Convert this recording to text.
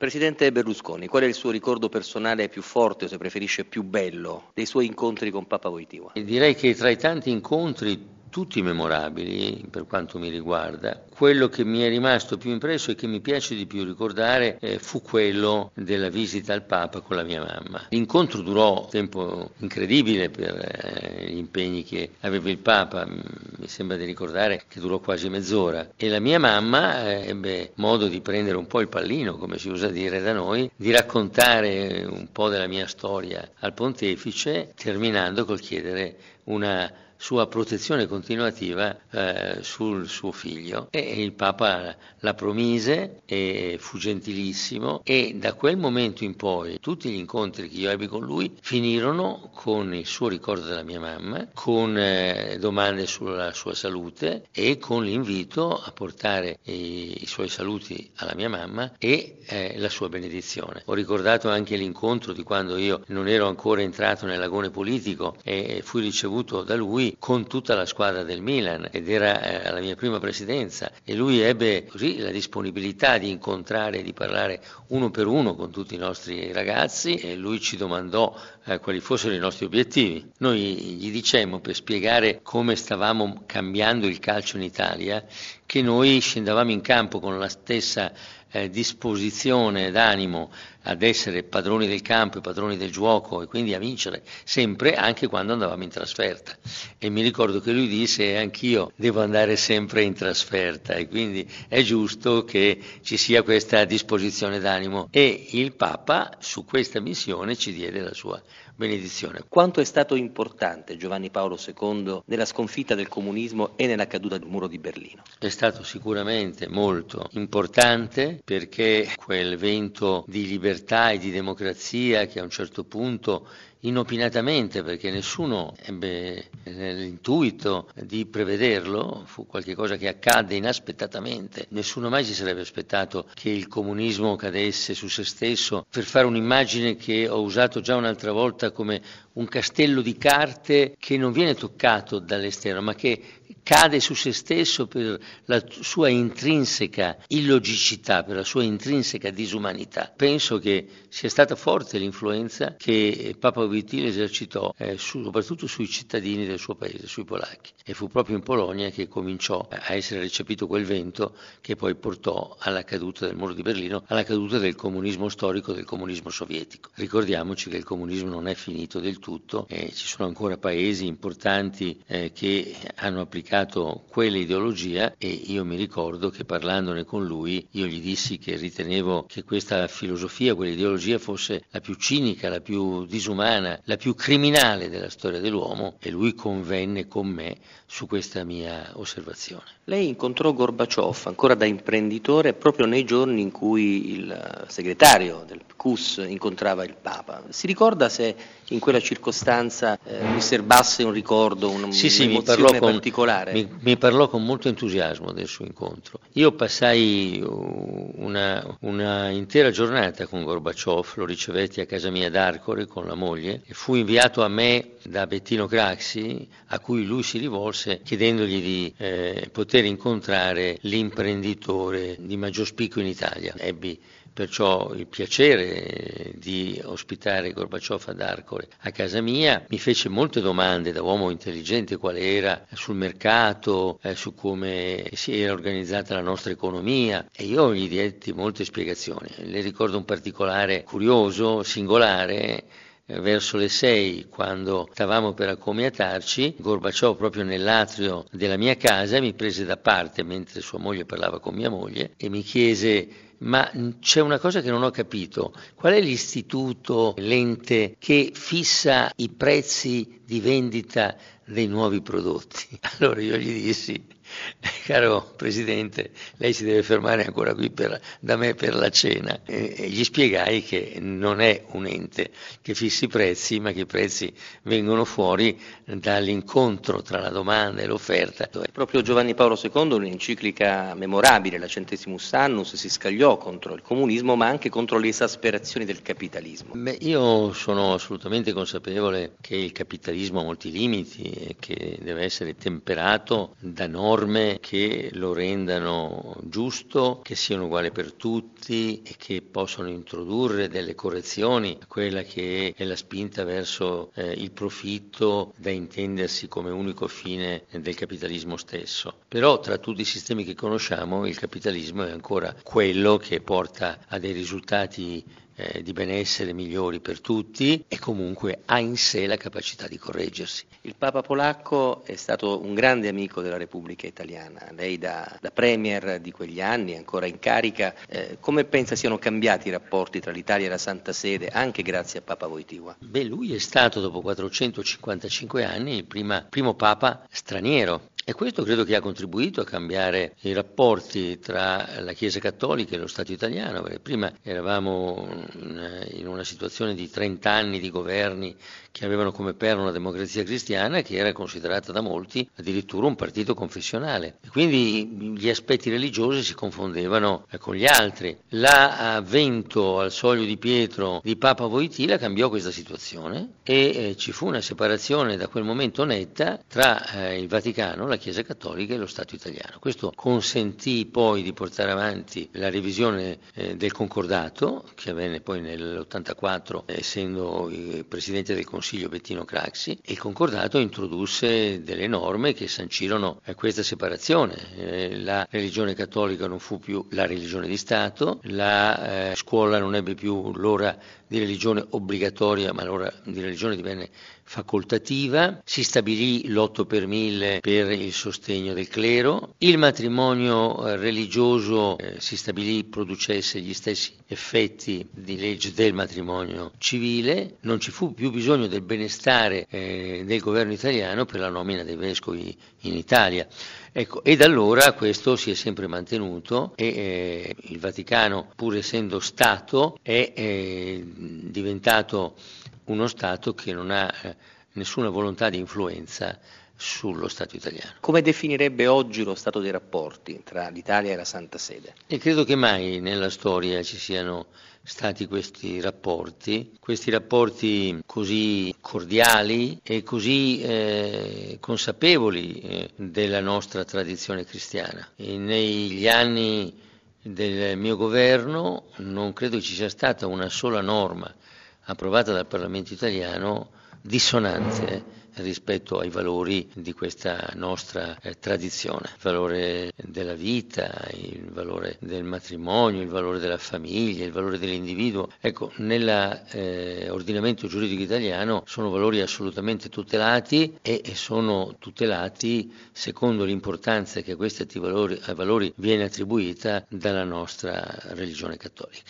Presidente Berlusconi, qual è il suo ricordo personale più forte, o se preferisce più bello, dei suoi incontri con Papa Wojtyła? Direi che tra i tanti incontri, tutti memorabili per quanto mi riguarda, quello che mi è rimasto più impresso e che mi piace di più ricordare fu quello della visita al Papa con la mia mamma. L'incontro durò un tempo incredibile per gli impegni che aveva il Papa, mi sembra di ricordare che durò quasi mezz'ora, e la mia mamma ebbe modo di prendere un po' il pallino, come si usa dire da noi, di raccontare un po' della mia storia al pontefice, terminando col chiedere una sua protezione continuativa sul suo figlio, e il Papa la promise e fu gentilissimo, e da quel momento in poi tutti gli incontri che io ebbi con lui finirono con il suo ricordo della mia mamma, con domande sulla sua salute e con l'invito a portare i suoi saluti alla mia mamma e la sua benedizione. Ho ricordato anche l'incontro di quando io non ero ancora entrato nell'agone politico e fui ricevuto da lui con tutta la squadra del Milan, ed era la mia prima presidenza, e lui ebbe così la disponibilità di incontrare e di parlare uno per uno con tutti i nostri ragazzi, e lui ci domandò quali fossero i nostri obiettivi. Noi gli dicemmo, per spiegare come stavamo cambiando il calcio in Italia, che noi scendavamo in campo con la stessa disposizione d'animo ad essere padroni del campo e padroni del gioco, e quindi a vincere sempre, anche quando andavamo in trasferta. E mi ricordo che lui disse: anch'io devo andare sempre in trasferta, e quindi è giusto che ci sia questa disposizione d'animo. E il Papa su questa missione ci diede la sua benedizione. Quanto è stato importante Giovanni Paolo II nella sconfitta del comunismo e nella caduta del muro di Berlino? È stato sicuramente molto importante, perché quel vento di libertà e di democrazia che a un certo punto, inopinatamente, perché nessuno ebbe l'intuito di prevederlo, fu qualcosa che accadde inaspettatamente. Nessuno mai si sarebbe aspettato che il comunismo cadesse su se stesso. Per fare un'immagine che ho usato già un'altra volta, come un castello di carte che non viene toccato dall'esterno, ma che cade su se stesso per la sua intrinseca illogicità, per la sua intrinseca disumanità. Penso che sia stata forte l'influenza che Papa Wojtyła esercitò soprattutto sui cittadini del suo paese, sui polacchi, e fu proprio in Polonia che cominciò a essere recepito quel vento che poi portò alla caduta del muro di Berlino, alla caduta del comunismo storico, del comunismo sovietico. Ricordiamoci che il comunismo non è finito del tutto, ci sono ancora paesi importanti che hanno applicato quell'ideologia, e io mi ricordo che parlandone con lui io gli dissi che ritenevo che questa filosofia, quell'ideologia fosse la più cinica, la più disumana, la più criminale della storia dell'uomo, e lui convenne con me su questa mia osservazione. Lei incontrò Gorbaciov ancora da imprenditore proprio nei giorni in cui il segretario del CUS incontrava il Papa. Si ricorda se in quella circostanza riservasse un ricordo, un'emozione particolare? Mi parlò con molto entusiasmo del suo incontro. Io passai una intera giornata con Gorbaciov, lo ricevetti a casa mia ad Arcore con la moglie, e fu inviato a me da Bettino Craxi, a cui lui si rivolse chiedendogli di poter incontrare l'imprenditore di maggior spicco in Italia. Ebbi perciò il piacere di ospitare Gorbaciov ad Arcore a casa mia. Mi fece molte domande, da uomo intelligente qual era, sul mercato, su come si era organizzata la nostra economia, e io gli dietti molte spiegazioni. Le ricordo un particolare curioso, singolare. Verso le 6, quando stavamo per accomiatarci, Gorbaciov, proprio nell'atrio della mia casa, mi prese da parte mentre sua moglie parlava con mia moglie e mi chiese: ma c'è una cosa che non ho capito, qual è l'istituto, l'ente che fissa i prezzi di vendita dei nuovi prodotti? Allora io gli dissi: caro Presidente, lei si deve fermare ancora qui da me per la cena, e gli spiegai che non è un ente che fissi i prezzi, ma che i prezzi vengono fuori dall'incontro tra la domanda e l'offerta. Proprio Giovanni Paolo II, un'enciclica memorabile, la Centesimus Annus, si scagliò contro il comunismo, ma anche contro le esasperazioni del capitalismo. Io sono assolutamente consapevole che il capitalismo ha molti limiti e che deve essere temperato da norme norme che lo rendano giusto, che siano uguali per tutti e che possano introdurre delle correzioni a quella che è la spinta verso il profitto, da intendersi come unico fine del capitalismo stesso. Però tra tutti i sistemi che conosciamo il capitalismo è ancora quello che porta a dei risultati di benessere migliori per tutti e comunque ha in sé la capacità di correggersi. Il Papa polacco è stato un grande amico della Repubblica Italiana, lei da premier di quegli anni, ancora in carica, come pensa siano cambiati i rapporti tra l'Italia e la Santa Sede anche grazie a Papa Wojtyła? Beh, lui è stato dopo 455 anni il primo Papa straniero. E questo credo che ha contribuito a cambiare i rapporti tra la Chiesa Cattolica e lo Stato italiano, perché prima eravamo in una situazione di 30 anni di governi che avevano come perno la Democrazia Cristiana, che era considerata da molti addirittura un partito confessionale. E quindi gli aspetti religiosi si confondevano con gli altri. L'avvento al soglio di Pietro di Papa Wojtyła cambiò questa situazione e ci fu una separazione da quel momento netta tra il Vaticano, la Chiesa Cattolica e lo Stato italiano. Questo consentì poi di portare avanti la revisione del Concordato, che avvenne poi nell'84, essendo Presidente del Consiglio Bettino Craxi, e il Concordato introdusse delle norme che sancirono questa separazione. La religione cattolica non fu più la religione di Stato, la scuola non ebbe più l'ora di religione obbligatoria, ma l'ora di religione divenne facoltativa, si stabilì l'8 per 1000 per il sostegno del clero, il matrimonio religioso si stabilì producesse gli stessi effetti di legge del matrimonio civile, non ci fu più bisogno del benestare del governo italiano per la nomina dei vescovi in Italia. Ecco, e da allora questo si è sempre mantenuto e il Vaticano, pur essendo Stato, è diventato uno Stato che non ha nessuna volontà di influenza sullo Stato italiano. Come definirebbe oggi lo stato dei rapporti tra l'Italia e la Santa Sede? E credo che mai nella storia ci siano stati questi rapporti così cordiali e così consapevoli della nostra tradizione cristiana. E negli anni del mio governo non credo ci sia stata una sola norma approvata dal Parlamento italiano dissonante rispetto ai valori di questa nostra tradizione, il valore della vita, il valore del matrimonio, il valore della famiglia, il valore dell'individuo. Ecco, nell'ordinamento giuridico italiano sono valori assolutamente tutelati e sono tutelati secondo l'importanza che a questi valori viene attribuita dalla nostra religione cattolica.